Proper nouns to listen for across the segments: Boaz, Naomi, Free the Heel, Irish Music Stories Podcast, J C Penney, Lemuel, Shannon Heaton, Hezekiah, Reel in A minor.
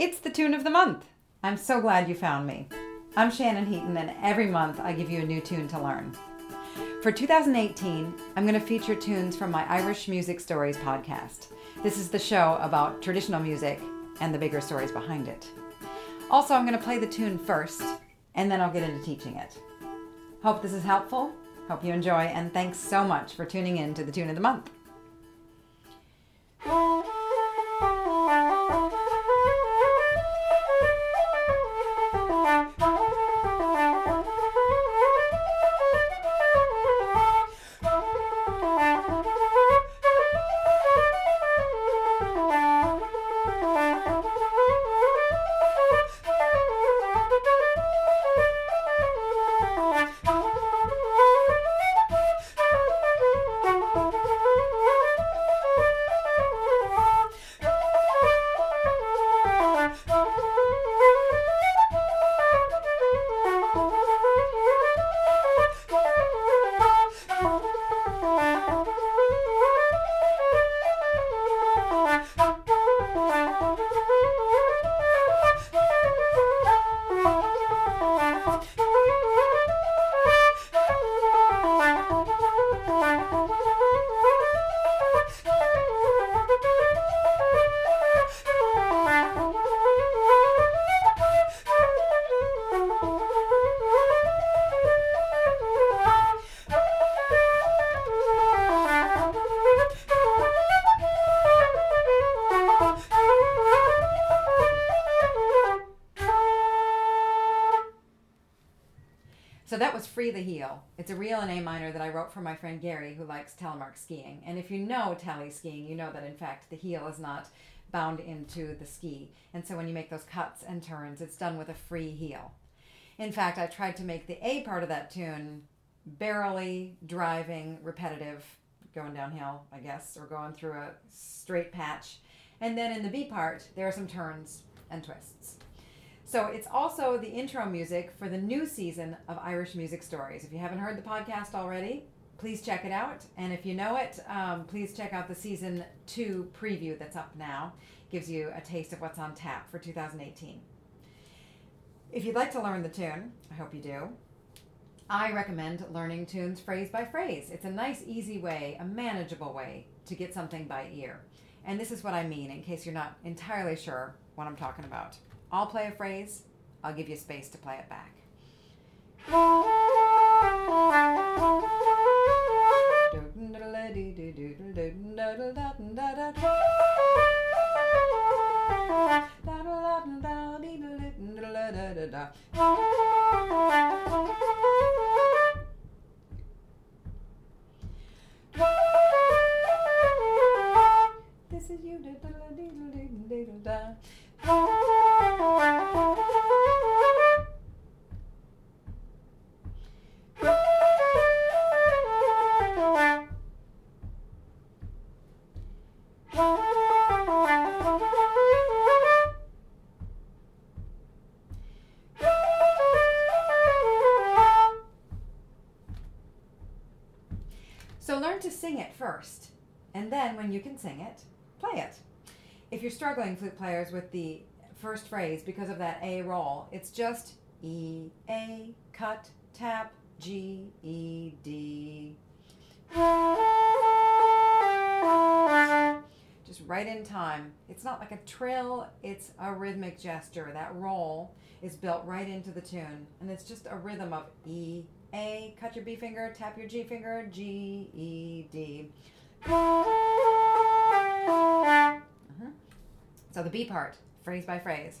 It's the tune of the month. I'm so glad you found me. I'm Shannon Heaton, and every month I give you a new tune to learn. For 2018, I'm going to feature tunes from my Irish Music Stories podcast. This is the show about traditional music and the bigger stories behind it. Also, I'm going to play the tune first, and then I'll get into teaching it. Hope this is helpful. Hope you enjoy, and thanks so much for tuning in to the Tune of the Month. So that was Free the Heel. It's a reel in A minor that I wrote for my friend Gary, who likes telemark skiing. And if you know tele skiing, you know that in fact the heel is not bound into the ski. And so when you make those cuts and turns, it's done with a free heel. In fact, I tried to make the A part of that tune barely driving, repetitive, going downhill, I guess, or going through a straight patch. And then in the B part, there are some turns and twists. So it's also the intro music for the new season of Irish Music Stories. If you haven't heard the podcast already, please check it out. And if you know it, please check out the Season 2 preview that's up now. It gives you a taste of what's on tap for 2018. If you'd like to learn the tune, I hope you do, I recommend learning tunes phrase by phrase. It's a nice, easy way, a manageable way to get something by ear. And this is what I mean in case you're not entirely sure what I'm talking about. I'll play a phrase, I'll give you space to play it back. This is you. So learn to sing it first, and then when you can sing it, play it. If you're struggling, flute players, with the first phrase because of that A roll, it's just E, A, cut, tap, G, E, D. Just right in time. It's not like a trill, it's a rhythmic gesture. That roll is built right into the tune, and it's just a rhythm of E, A, cut your B finger, tap your G finger, G, E, D. So the B part, phrase by phrase.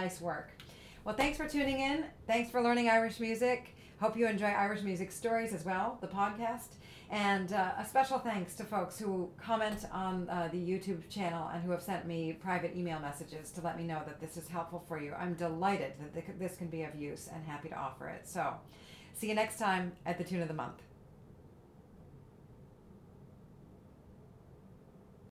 nice work. Well, thanks for tuning in. Thanks for learning Irish music. Hope you enjoy Irish Music Stories as well, the podcast. And a special thanks to folks who comment on the YouTube channel and who have sent me private email messages to let me know that this is helpful for you. I'm delighted that this can be of use and happy to offer it. So see you next time at the Tune of the Month.